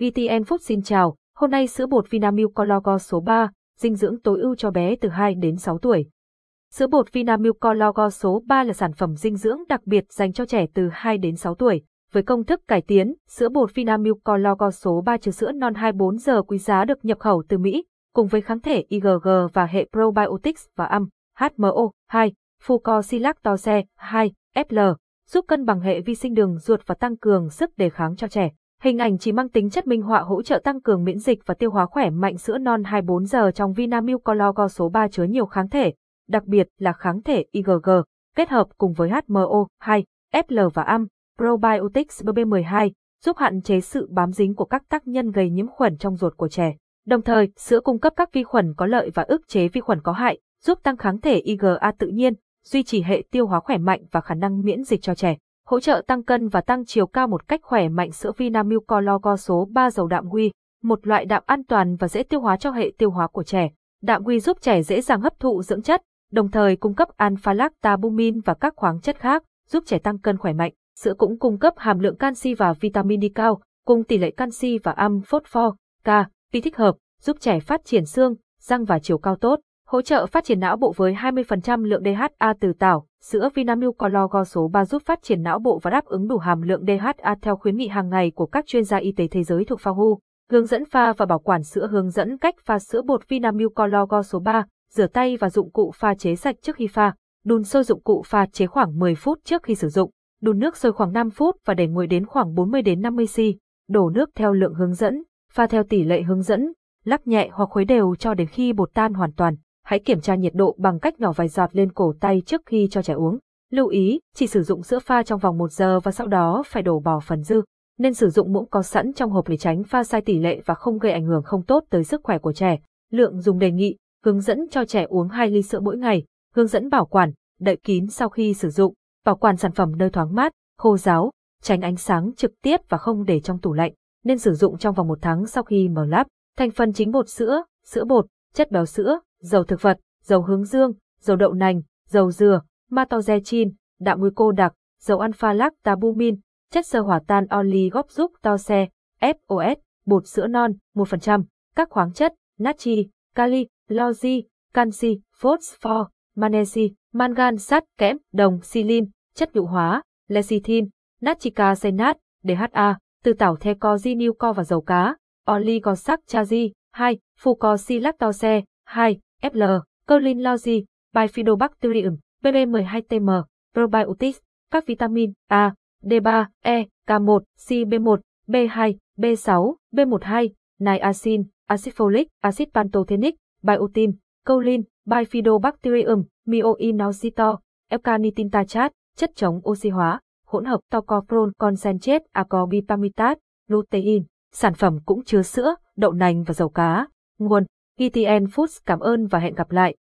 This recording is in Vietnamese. VTN Food xin chào, hôm nay sữa bột Vinamilk ColosGold số 3, dinh dưỡng tối ưu cho bé từ 2 đến 6 tuổi. Sữa bột Vinamilk ColosGold số 3 là sản phẩm dinh dưỡng đặc biệt dành cho trẻ từ 2 đến 6 tuổi. Với công thức cải tiến, sữa bột Vinamilk ColosGold số 3 chứa sữa non 24 giờ quý giá được nhập khẩu từ Mỹ, cùng với kháng thể IgG và hệ probiotics và âm HMO-2, Fucosyllactose-2, FL, giúp cân bằng hệ vi sinh đường ruột và tăng cường sức đề kháng cho trẻ. Hình ảnh chỉ mang tính chất minh họa hỗ trợ tăng cường miễn dịch và tiêu hóa khỏe mạnh. Sữa non 24 giờ trong Vinamilk ColosGold số 3 chứa nhiều kháng thể, đặc biệt là kháng thể IgG, kết hợp cùng với HMO2, FL và AM, probiotics BB12, giúp hạn chế sự bám dính của các tác nhân gây nhiễm khuẩn trong ruột của trẻ. Đồng thời, sữa cung cấp các vi khuẩn có lợi và ức chế vi khuẩn có hại, giúp tăng kháng thể IgA tự nhiên, duy trì hệ tiêu hóa khỏe mạnh và khả năng miễn dịch cho trẻ. Hỗ trợ tăng cân và tăng chiều cao một cách khỏe mạnh. Sữa Vinamilk ColosGold số 3 giàu đạm huy, một loại đạm an toàn và dễ tiêu hóa cho hệ tiêu hóa của trẻ. Đạm huy giúp trẻ dễ dàng hấp thụ dưỡng chất, đồng thời cung cấp alpha-lactalbumin và các khoáng chất khác, giúp trẻ tăng cân khỏe mạnh. Sữa cũng cung cấp hàm lượng canxi và vitamin D cao, cùng tỷ lệ canxi và amph phosphor, K, khi thích hợp, giúp trẻ phát triển xương, răng và chiều cao tốt. Hỗ trợ phát triển não bộ với 20% lượng DHA từ tảo. Sữa Vinamilk ColosGold số 3 giúp phát triển não bộ và đáp ứng đủ hàm lượng DHA theo khuyến nghị hàng ngày của các chuyên gia y tế thế giới thuộc WHO. Hướng dẫn pha và bảo quản sữa. Hướng dẫn cách pha sữa bột Vinamilk ColosGold số 3, rửa tay và dụng cụ pha chế sạch trước khi pha. Đun sôi dụng cụ pha chế khoảng 10 phút trước khi sử dụng. Đun nước sôi khoảng 5 phút và để nguội đến khoảng 40 đến 50 C. Đổ nước theo lượng hướng dẫn, pha theo tỷ lệ hướng dẫn, lắc nhẹ hoặc khuấy đều cho đến khi bột tan hoàn toàn. Hãy kiểm tra nhiệt độ bằng cách nhỏ vài giọt lên cổ tay trước khi cho trẻ uống. Lưu ý, chỉ sử dụng sữa pha trong vòng 1 giờ và sau đó phải đổ bỏ phần dư. Nên sử dụng muỗng có sẵn trong hộp để tránh pha sai tỷ lệ và không gây ảnh hưởng không tốt tới sức khỏe của trẻ. Lượng dùng đề nghị, hướng dẫn cho trẻ uống 2 ly sữa mỗi ngày. Hướng dẫn bảo quản, đậy kín sau khi sử dụng. Bảo quản sản phẩm nơi thoáng mát, khô ráo, tránh ánh sáng trực tiếp và không để trong tủ lạnh. Nên sử dụng trong vòng 1 tháng sau khi mở láp. Thành phần chính: bột sữa, sữa bột, chất béo sữa, dầu thực vật, dầu hướng dương, dầu đậu nành, dầu dừa, matozechin, đạm nguy cô đặc, dầu alpha-lactalbumin, chất xơ hỏa tan oligosaccharide, FOS, bột sữa non, 1%, các khoáng chất, natri, kali, logi, canxi, phosphor, manesi, mangan, sắt, kẽm, đồng, silin, chất nhũ hóa, lecithin, natrica senat, DHA, từ tảo thecozinilco và dầu cá, oligosaccharide, 2, fucosyllactose, 2, FL, Colin Logi, Bifidobacterium, BB12TM, Probiotics, các vitamin A, D3, E, K1, CB1, B2, B6, B12, Niacin, acid folic, acid pantothenic, biotin, Colin, Bifidobacterium, Myoinositol, L-carnitine tartrat, chất chống oxy hóa, hỗn hợp Tocopherol concentrate, Ascorbyl Palmitat, Lutein. Sản phẩm cũng chứa sữa, đậu nành và dầu cá. Nguồn: VTN Food. Cảm ơn và hẹn gặp lại.